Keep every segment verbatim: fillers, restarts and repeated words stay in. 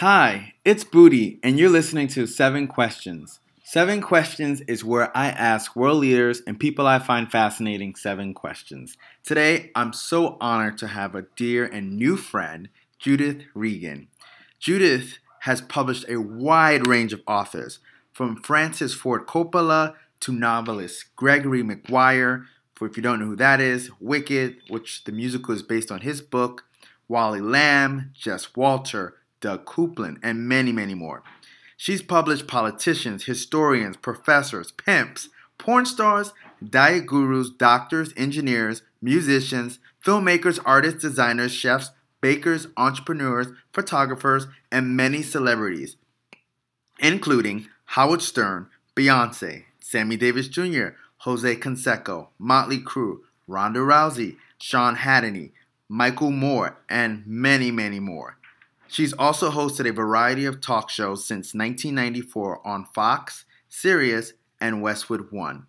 Hi, it's Booty, and you're listening to Seven Questions. Seven Questions is where I ask world leaders and people I find fascinating seven questions. Today, I'm so honored to have a dear and new friend, Judith Regan. Judith has published a wide range of authors, from Francis Ford Coppola to novelist Gregory McGuire, for if you don't know who that is, Wicked, which the musical is based on his book, Wally Lamb, Jess Walter, Doug Coupland, and many, many more. She's published politicians, historians, professors, pimps, porn stars, diet gurus, doctors, engineers, musicians, filmmakers, artists, designers, chefs, bakers, entrepreneurs, photographers, and many celebrities, including Howard Stern, Beyonce, Sammy Davis Junior, Jose Canseco, Motley Crue, Ronda Rousey, Sean Hannity, Michael Moore, and many, many more. She's also hosted a variety of talk shows since nineteen ninety-four on Fox, Sirius, and Westwood One.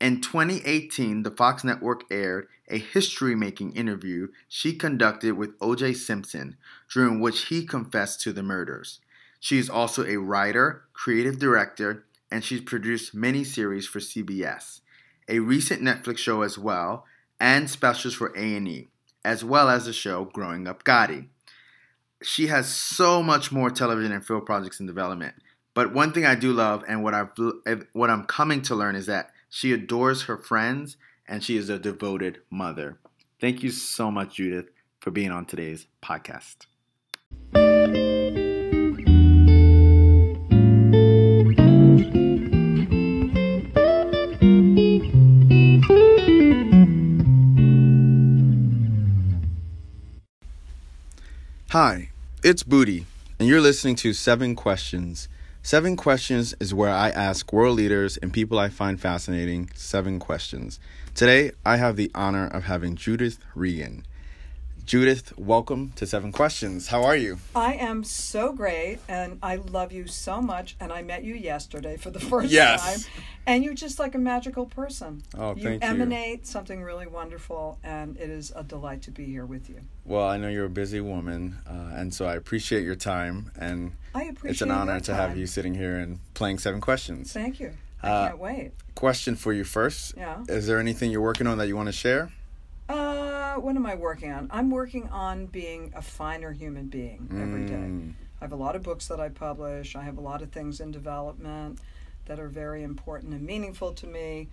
In twenty eighteen, the Fox network aired a history-making interview she conducted with O J. Simpson, during which he confessed to the murders. She is also a writer, creative director, and she's produced many series for C B S, a recent Netflix show as well, and specials for A and E, as well as the show Growing Up Gotti. She has so much more television and film projects in development. But one thing I do love, and what, I've, what I'm coming to learn, is that she adores her friends and she is a devoted mother. Thank you so much, Judith, for being on today's podcast. Hi. It's Booty, and you're listening to Seven Questions. Seven Questions is where I ask world leaders and people I find fascinating seven questions. Today, I have the honor of having Judith Regan. Judith, welcome to Seven Questions. How are you? I am so great, and I love you so much, and I met you yesterday for the first yes. time, and you're just like a magical person. Oh, you thank you. You emanate something really wonderful, and it is a delight to be here with you. Well, I know you're a busy woman, uh, and so I appreciate your time, and I appreciate it's an honor to have you sitting here and playing Seven Questions. Thank you. I uh, can't wait. Question for you first. Yeah. Is there anything you're working on that you want to share? Uh, what am I working on? I'm working on being a finer human being every day. Mm. I have a lot of books that I publish. I have a lot of things in development that are very important and meaningful to me.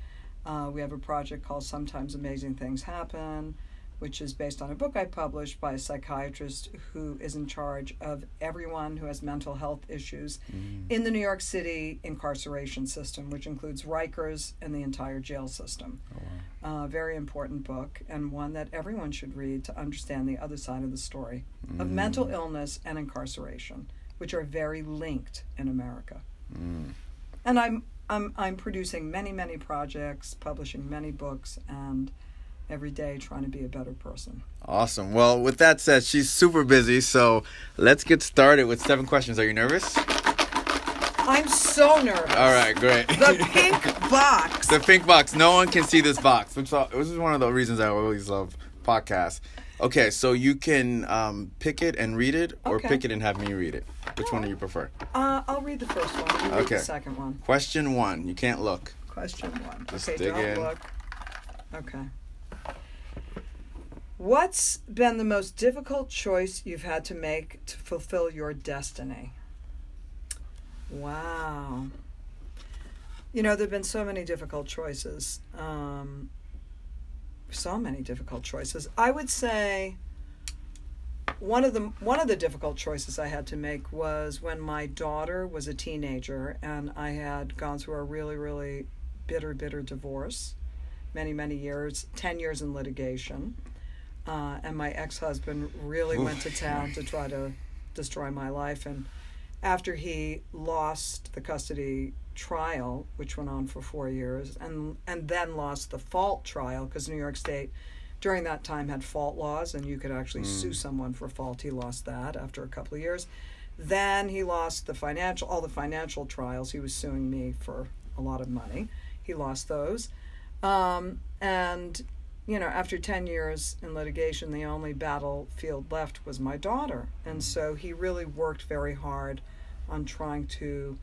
Uh, we have a project called Sometimes Amazing Things Happen, which is based on a book I published by a psychiatrist who is in charge of everyone who has mental health issues mm. in the New York City incarceration system, which includes Rikers and the entire jail system. Oh, wow. Uh, very important book, and one that everyone should read to understand the other side of the story mm. of mental illness and incarceration, which are very linked in America. Mm. And I'm, I'm, I'm producing many, many projects, publishing many books, and every day trying to be a better person. Awesome. Well, with that said, she's super busy, so let's get started with seven questions. Are you nervous? I'm so nervous. All right, great. The pink box. The pink box. No one can see this box, which is one of the reasons I always love podcasts. Okay, so you can um, pick it and read it, or okay. pick it and have me read it. Which oh. one do you prefer? Uh, I'll read the first one. You read okay. the second one. Question one. You can't look. Question one. Just okay, dig don't in. Look. Okay. What's been the most difficult choice you've had to make to fulfill your destiny? Wow. You know, there have been so many difficult choices. Um, so many difficult choices. I would say one of the one of the difficult choices I had to make was when my daughter was a teenager, and I had gone through a really, really bitter, bitter divorce, many, many years, ten years in litigation. Uh, and my ex-husband really Oof. went to town to try to destroy my life. And after he lost the custody trial, which went on for four years, and and then lost the fault trial, because New York State during that time had fault laws, and you could actually mm. sue someone for fault. He lost that after a couple of years. Then he lost the financial, all the financial trials. He was suing me for a lot of money. He lost those. Um, and... you know, after ten years in litigation, the only battlefield left was my daughter. And so he really worked very hard on trying to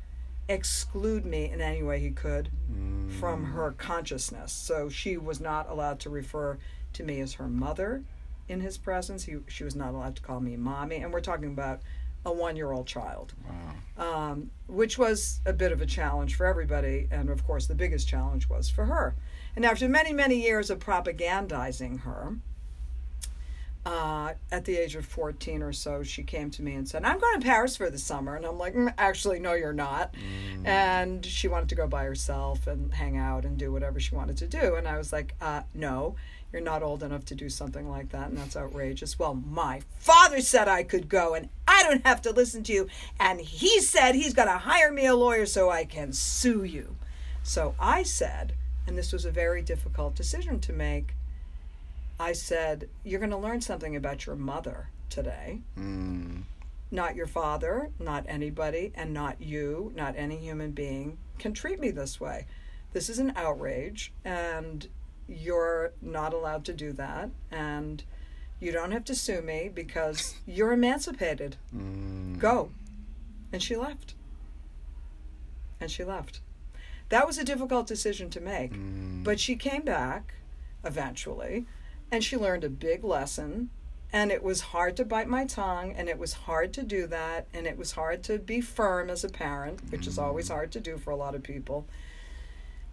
exclude me in any way he could mm. from her consciousness. So she was not allowed to refer to me as her mother in his presence. He, she was not allowed to call me mommy. And we're talking about a one-year-old child, wow. um, which was a bit of a challenge for everybody. And, of course, the biggest challenge was for her. And after many, many years of propagandizing her, uh, at the age of fourteen or so, she came to me and said, I'm going to Paris for the summer. And I'm like, mm, actually, no, you're not. Mm. And she wanted to go by herself and hang out and do whatever she wanted to do. And I was like, uh, no, you're not old enough to do something like that. And that's outrageous. Well, my father said I could go, and I don't have to listen to you. And he said he's going to hire me a lawyer so I can sue you. So I said, and this was a very difficult decision to make, I said, you're going to learn something about your mother today. Mm. Not your father, not anybody, and not you, not any human being can treat me this way. This is an outrage, and you're not allowed to do that, and you don't have to sue me because you're emancipated. Mm. Go. And she left. And she left. That was a difficult decision to make, mm. but she came back eventually, and she learned a big lesson, and it was hard to bite my tongue, and it was hard to do that, and it was hard to be firm as a parent, which mm. is always hard to do for a lot of people.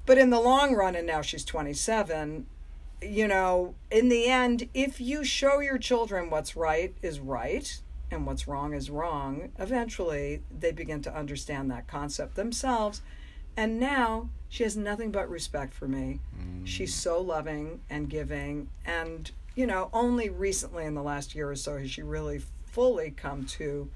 But in the long run, and now she's twenty-seven, you know, in the end, if you show your children what's right is right and what's wrong is wrong, eventually they begin to understand that concept themselves. And now she has nothing but respect for me. Mm. She's so loving and giving. And, you know, only recently in the last year or so has she really fully come to,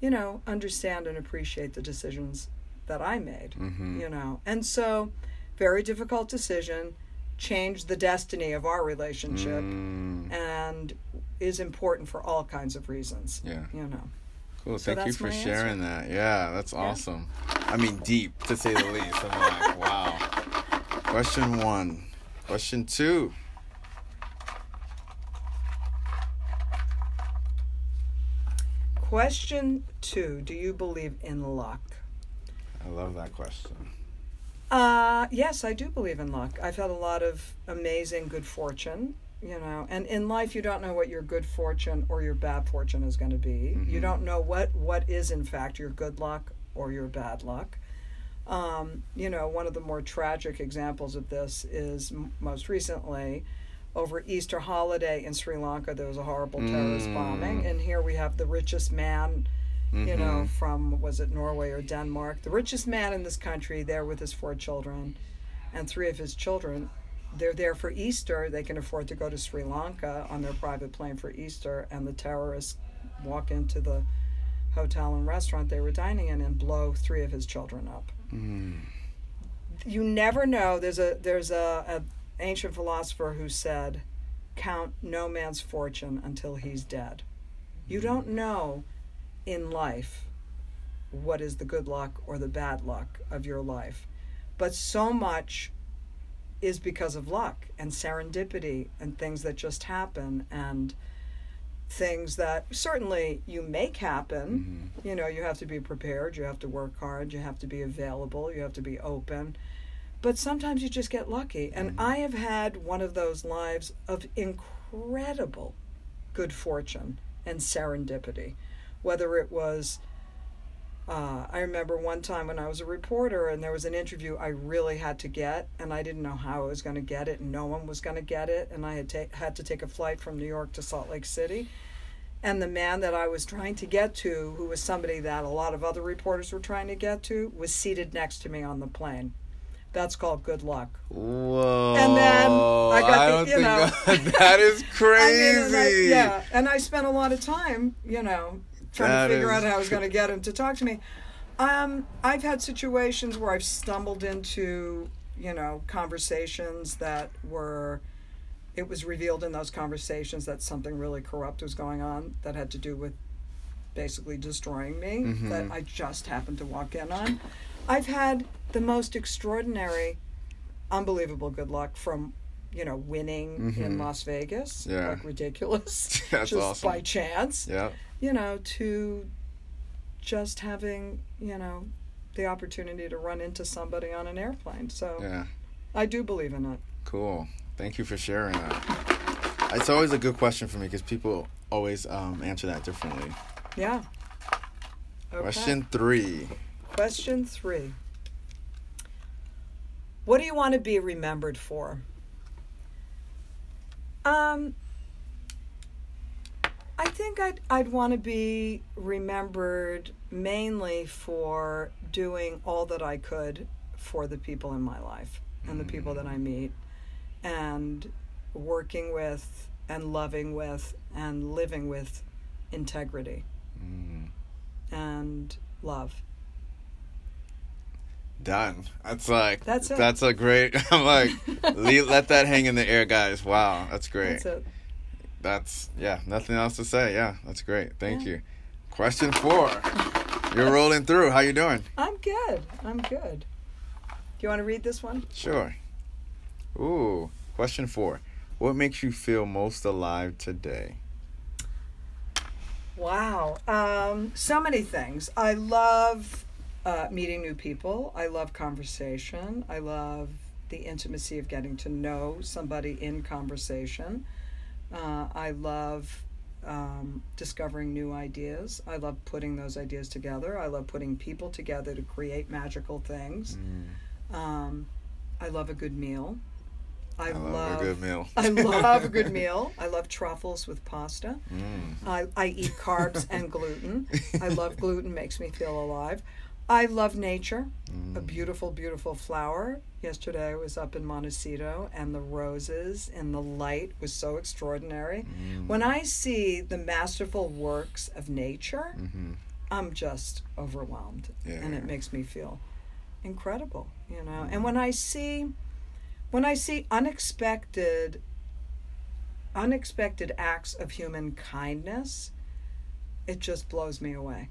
you know, understand and appreciate the decisions that I made, mm-hmm. you know. And so, very difficult decision, changed the destiny of our relationship mm. and is important for all kinds of reasons, yeah. you know. Cool. So thank you for sharing answer. that. Yeah, that's yeah. awesome. I mean, deep, to say the least. I'm like, wow. Question one. Question two. Question two. Do you believe in luck? I love that question. Uh, yes, I do believe in luck. I've had a lot of amazing good fortune. You know, and in life, you don't know what your good fortune or your bad fortune is going to be. Mm-hmm. You don't know what, what is, in fact, your good luck or your bad luck. Um, you know, one of the more tragic examples of this is m- most recently, over Easter holiday in Sri Lanka, there was a horrible mm. terrorist bombing. And here we have the richest man, mm-hmm. you know, from, was it Norway or Denmark? The richest man in this country, there with his four children, and three of his children. They're there for Easter. They can afford to go to Sri Lanka on their private plane for Easter, and the terrorists walk into the hotel and restaurant they were dining in and blow three of his children up. Mm. You never know. There's a there's a, a ancient philosopher who said, "Count no man's fortune until he's dead." You don't know in life what is the good luck or the bad luck of your life, but so much is because of luck and serendipity and things that just happen and things that certainly you make happen. Mm-hmm. You know, you have to be prepared, you have to work hard, you have to be available, you have to be open. But sometimes you just get lucky. And mm-hmm. I have had one of those lives of incredible good fortune and serendipity, whether it was Uh, I remember one time when I was a reporter and there was an interview I really had to get, and I didn't know how I was going to get it, and no one was going to get it, and I had, ta- had to take a flight from New York to Salt Lake City. And the man that I was trying to get to, who was somebody that a lot of other reporters were trying to get to, was seated next to me on the plane. That's called good luck. Whoa. And then I got the, I you know. That, that is crazy. I mean, I, yeah, and I spent a lot of time, you know, trying that to figure out how I was going to get him to talk to me. Um, I've had situations where I've stumbled into, you know, conversations that were, it was revealed in those conversations that something really corrupt was going on that had to do with basically destroying me, mm-hmm. that I just happened to walk in on. I've had the most extraordinary, unbelievable good luck from you know, winning mm-hmm. in Las Vegas. Yeah. Like, ridiculous. That's just awesome. By chance. Yeah. You know, to just having, you know, the opportunity to run into somebody on an airplane. So yeah. I do believe in it. Cool. Thank you for sharing that. It's always a good question for me because people always um, answer that differently. Yeah. Okay. Question three. Question three. What do you want to be remembered for? Um, I think I'd, I'd want to be remembered mainly for doing all that I could for the people in my life and the people that I meet and working with and loving with and living with integrity mm. and love. Done. That's like that's, it. that's a great. I'm like, leave, let that hang in the air, guys. Wow, that's great. That's it. That's yeah. Nothing else to say. Yeah, that's great. Thank yeah. you. Question four. You're rolling through. How you doing? I'm good. I'm good. Do you want to read this one? Sure. Ooh. Question four. What makes you feel most alive today? Wow. Um. So many things. I love. Uh, meeting new people. I love conversation. I love the intimacy of getting to know somebody in conversation. Uh, I love um, discovering new ideas. I love putting those ideas together. I love putting people together to create magical things. Mm. Um, I love a good meal. I, I love, love a good meal. I love a good meal. I love truffles with pasta. Mm. I, I eat carbs and gluten. I love gluten. Makes me feel alive. I love nature, mm. a beautiful, beautiful flower. Yesterday I was up in Montecito, and the roses and the light was so extraordinary. Mm. When I see the masterful works of nature, mm-hmm. I'm just overwhelmed, yeah. and it makes me feel incredible, you know. Mm. And when I see, when I see unexpected, unexpected acts of human kindness, it just blows me away.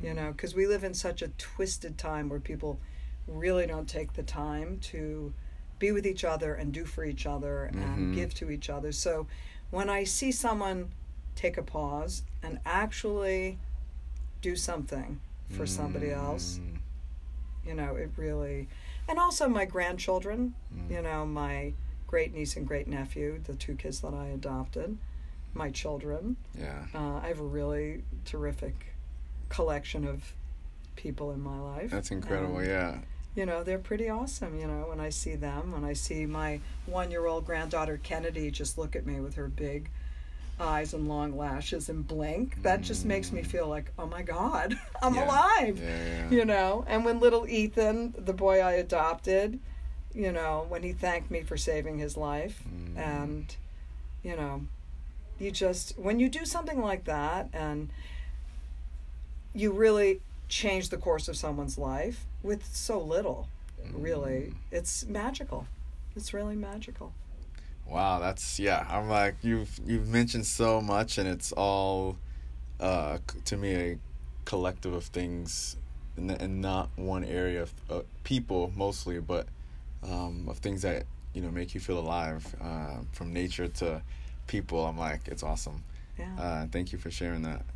You know, because we live in such a twisted time where people really don't take the time to be with each other and do for each other and mm-hmm. give to each other. So when I see someone take a pause and actually do something for mm. somebody else, you know, it really... And also my grandchildren, mm. you know, my great niece and great nephew, the two kids that I adopted, my children. Yeah. Uh, I have a really terrific... collection of people in my life. That's incredible, and, yeah. You know, they're pretty awesome, you know, when I see them. When I see my one-year-old granddaughter Kennedy just look at me with her big eyes and long lashes and blink, that mm. just makes me feel like, oh my God, I'm yeah. alive, yeah, yeah. you know. And when little Ethan, the boy I adopted, you know, when he thanked me for saving his life, mm. and, you know, you just, when you do something like that and... you really change the course of someone's life with so little, really. Mm. It's magical. It's really magical. Wow, that's, yeah. I'm like, you've you've mentioned so much, and it's all, uh, to me, a collective of things, and not one area of uh, people, mostly, but um, of things that, you know, make you feel alive, uh, from nature to people. I'm like, it's awesome. Yeah. Uh, thank you for sharing that.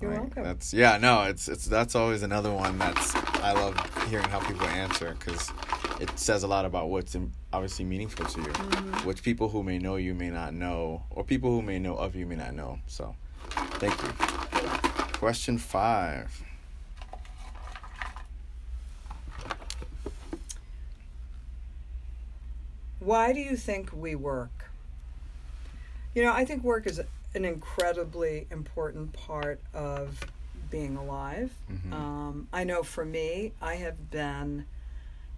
You're like, welcome. That's yeah, no, it's it's that's always another one that's I love hearing how people answer because it says a lot about what's in, obviously meaningful to you, mm-hmm. which people who may know you may not know, or people who may know of you may not know. So, thank you. Question five. Why do you think we work? You know, I think work is an incredibly important part of being alive. Mm-hmm. Um, I know for me, I have been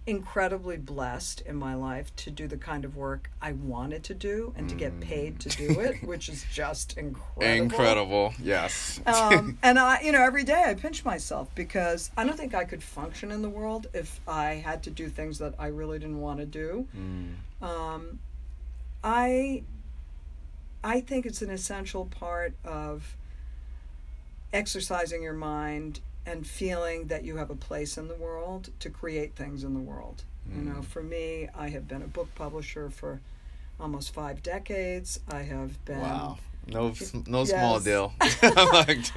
incredibly blessed in my life to do the kind of work I wanted to do and mm. to get paid to do it, which is just incredible. Incredible, yes. um, and I, you know, every day I pinch myself because I don't think I could function in the world if I had to do things that I really didn't want to do. Mm. Um, I... I think it's an essential part of exercising your mind and feeling that you have a place in the world to create things in the world. Mm. You know, for me, I have been a book publisher for almost five decades. I have been... Wow. No no yes. small deal.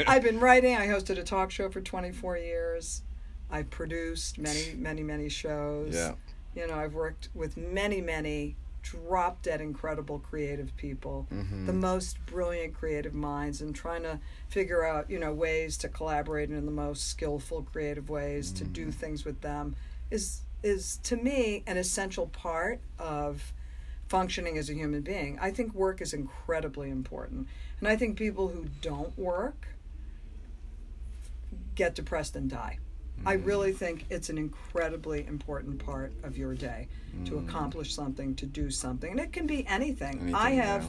I've been writing. I hosted a talk show for twenty-four years. I've produced many, many, many shows. Yeah. You know, I've worked with many, many drop-dead incredible creative people, mm-hmm. the most brilliant creative minds, and trying to figure out, you know, ways to collaborate in the most skillful creative ways, mm-hmm. to do things with them is is to me an essential part of functioning as a human being. I think work is incredibly important. And I think people who don't work get depressed and die. Mm. I really think it's an incredibly important part of your day mm. to accomplish something, to do something. And it can be anything. anything I have, yeah.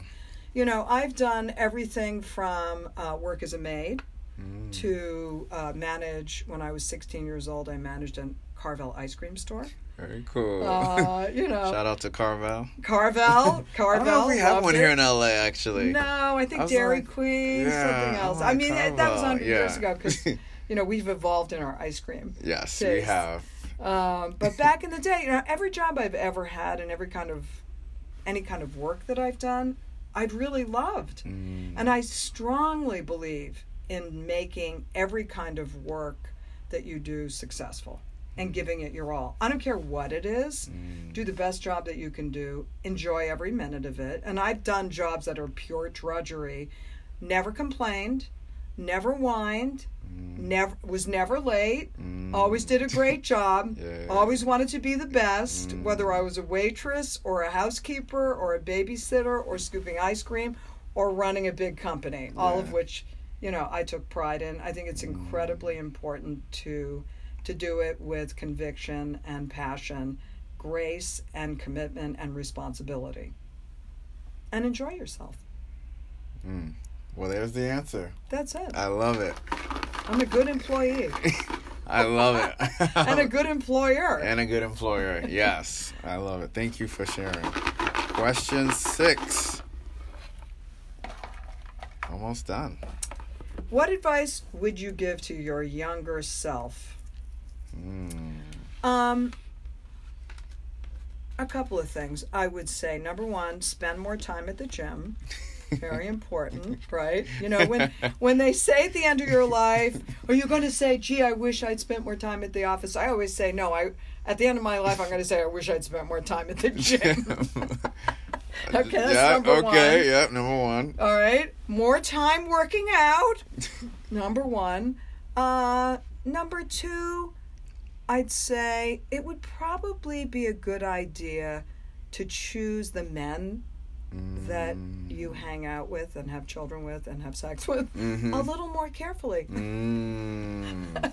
you know, I've done everything from uh, work as a maid mm. to uh, manage, when I was sixteen years old, I managed a Carvel ice cream store. Very cool. Uh, you know. Shout out to Carvel. Carvel. Carvel. I don't know if we have one it. here in L A, actually. No, I think I Dairy like, Queen, yeah, something else. I, I mean, Carvel. That was one hundred yeah. years ago because, you know, we've evolved in our ice cream. Yes, taste. We have. Um, but back in the day, you know, every job I've ever had and every kind of, any kind of work that I've done, I'd really loved. Mm. And I strongly believe in making every kind of work that you do successful. And giving it your all. I don't care what it is. Mm. Do the best job that you can do. Enjoy every minute of it. And I've done jobs that are pure drudgery. Never complained. Never whined. Mm. Never was never late. Mm. Always did a great job. yeah. Always wanted to be the best. Mm. Whether I was a waitress or a housekeeper or a babysitter or scooping ice cream or running a big company. Yeah. All of which, you know, I took pride in. I think it's incredibly mm. important to... to do it with conviction and passion, grace and commitment and responsibility. And enjoy yourself. Mm. Well, there's the answer. That's it. I love it. I'm a good employee. I love it. And a good employer. And a good employer, yes. I love it. Thank you for sharing. Question six. Almost done. What advice would you give to your younger self? Mm. Um, a couple of things I would say. Number one, spend more time at the gym. Very important, right? You know, when when they say at the end of your life, are you going to say, gee, I wish I'd spent more time at the office? I always say, no, I at the end of my life, I'm going to say, I wish I'd spent more time at the gym. Okay, that's yeah, number okay, one. Okay, yeah, number one. All right. More time working out. Number one. Uh, number two. I'd say it would probably be a good idea to choose the men mm. that you hang out with and have children with and have sex with mm-hmm. a little more carefully. Mm.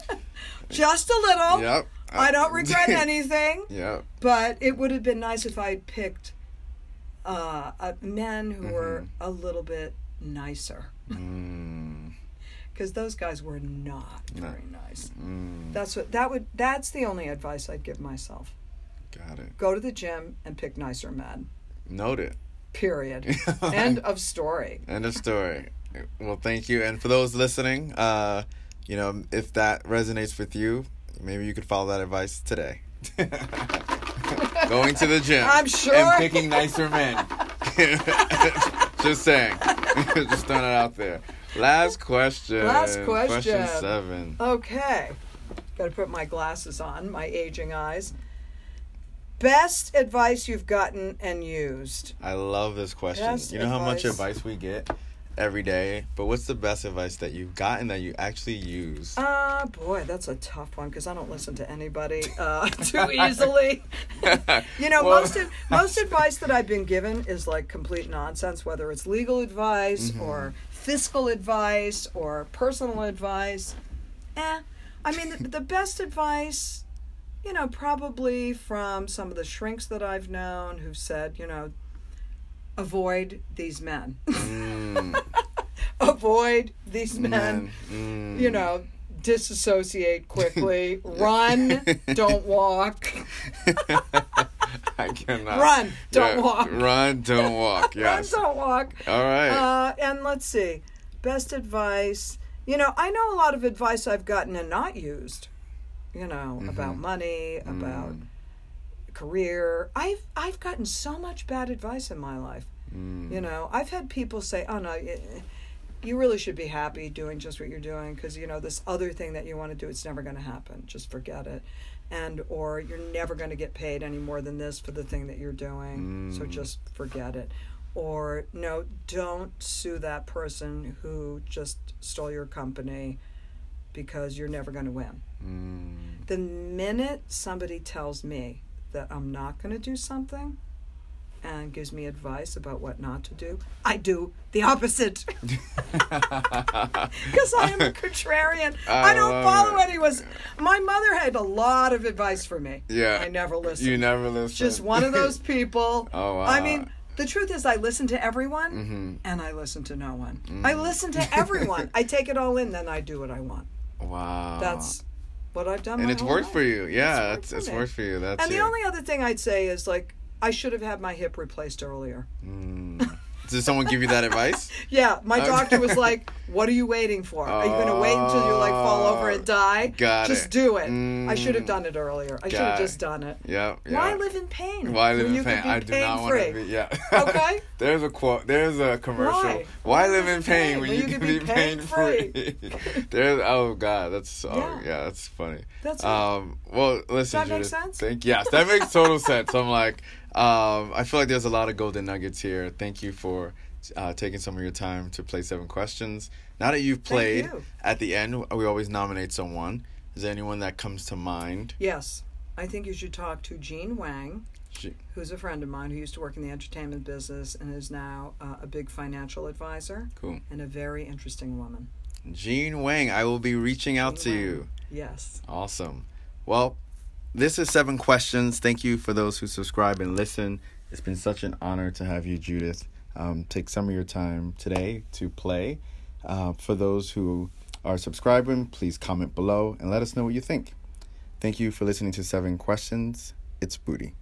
Just a little. Yep. I don't regret anything. Yep. But it would have been nice if I had picked uh, uh, men who mm-hmm. were a little bit nicer. Mm. Because those guys were not very nice. Mm. That's what that would. That's the only advice I'd give myself. Got it. Go to the gym and pick nicer men. Note it. Period. End of story. End of story. Well, thank you. And for those listening, uh, you know, if that resonates with you, maybe you could follow that advice today. Going to the gym. I'm sure. And picking nicer men. Just saying. Just throwing it out there. Last question. Last question. Question seven. Okay. Got to put my glasses on, my aging eyes. Best advice you've gotten and used. I love this question. Best you know advice. How much advice we get every day, but what's the best advice that you've gotten that you actually use? Ah, uh, boy, that's a tough one because I don't listen to anybody uh, too easily. You know, well, most of, most advice that I've been given is like complete nonsense, whether it's legal advice mm-hmm. or fiscal advice or personal advice. Eh. I mean, the, the best advice, you know, probably from some of the shrinks that I've known who said, you know, avoid these men. Mm. Avoid these men. men. Mm. You know, disassociate quickly. Run, don't walk. I cannot. Run, don't yeah. walk. Run, don't walk. Yes. Run, don't walk. All right. Uh, and let's see. Best advice. You know, I know a lot of advice I've gotten and not used. You know, mm-hmm. about money, about mm. career. I've I've gotten so much bad advice in my life. Mm. You know, I've had people say, "Oh no, you really should be happy doing just what you're doing, because you know this other thing that you want to do, it's never going to happen. Just forget it." And or you're never going to get paid any more than this for the thing that you're doing, mm. so just forget it. Or no, don't sue that person who just stole your company, because you're never going to win. Mm. The minute somebody tells me that I'm not going to do something and gives me advice about what not to do, I do the opposite. Because I am a contrarian. I, I don't follow it. anyone's. My mother had a lot of advice for me. Yeah. I never listened. You never listened. Just one of those people. Oh, wow. I mean, the truth is I listen to everyone, mm-hmm. and I listen to no one. Mm. I listen to everyone. I take it all in, then I do what I want. Wow. That's what I've done. And it's worked life. for you. Yeah, it's, it's, worked, it's worked for you. That's And it. The only other thing I'd say is, like, I should have had my hip replaced earlier. Mm. Did someone give you that advice? Yeah. My doctor was like, what are you waiting for? Are you going to wait until you like fall over and die? Got just it. do it. Mm. I should have done it earlier. I should have just done it. Yeah, yeah. Why live in pain? Why live in pain? I do not want to be. Yeah. Okay. There's a quote. There's a commercial. Why, Why live in pain, pain when you, you can, can be, be pain free? free? There's. Oh God, that's so. Yeah, yeah that's funny. That's. Um. Right. Well, listen. Does that make sense? Think, yes, that makes total sense. I'm like. Um, I feel like there's a lot of golden nuggets here. Thank you for uh, taking some of your time to play Seven Questions. Now that you've played, you. at the end, we always nominate someone. Is there anyone that comes to mind? Yes. I think you should talk to Jean Wang, she- who's a friend of mine who used to work in the entertainment business and is now uh, a big financial advisor. Cool. And a very interesting woman. Jean Wang, I will be reaching out Jean to Wang. you. Yes. Awesome. Well, this is Seven Questions. Thank you for those who subscribe and listen. It's been such an honor to have you, Judith. Um, take some of your time today to play. Uh, for those who are subscribing, please comment below and let us know what you think. Thank you for listening to Seven Questions. It's Booty.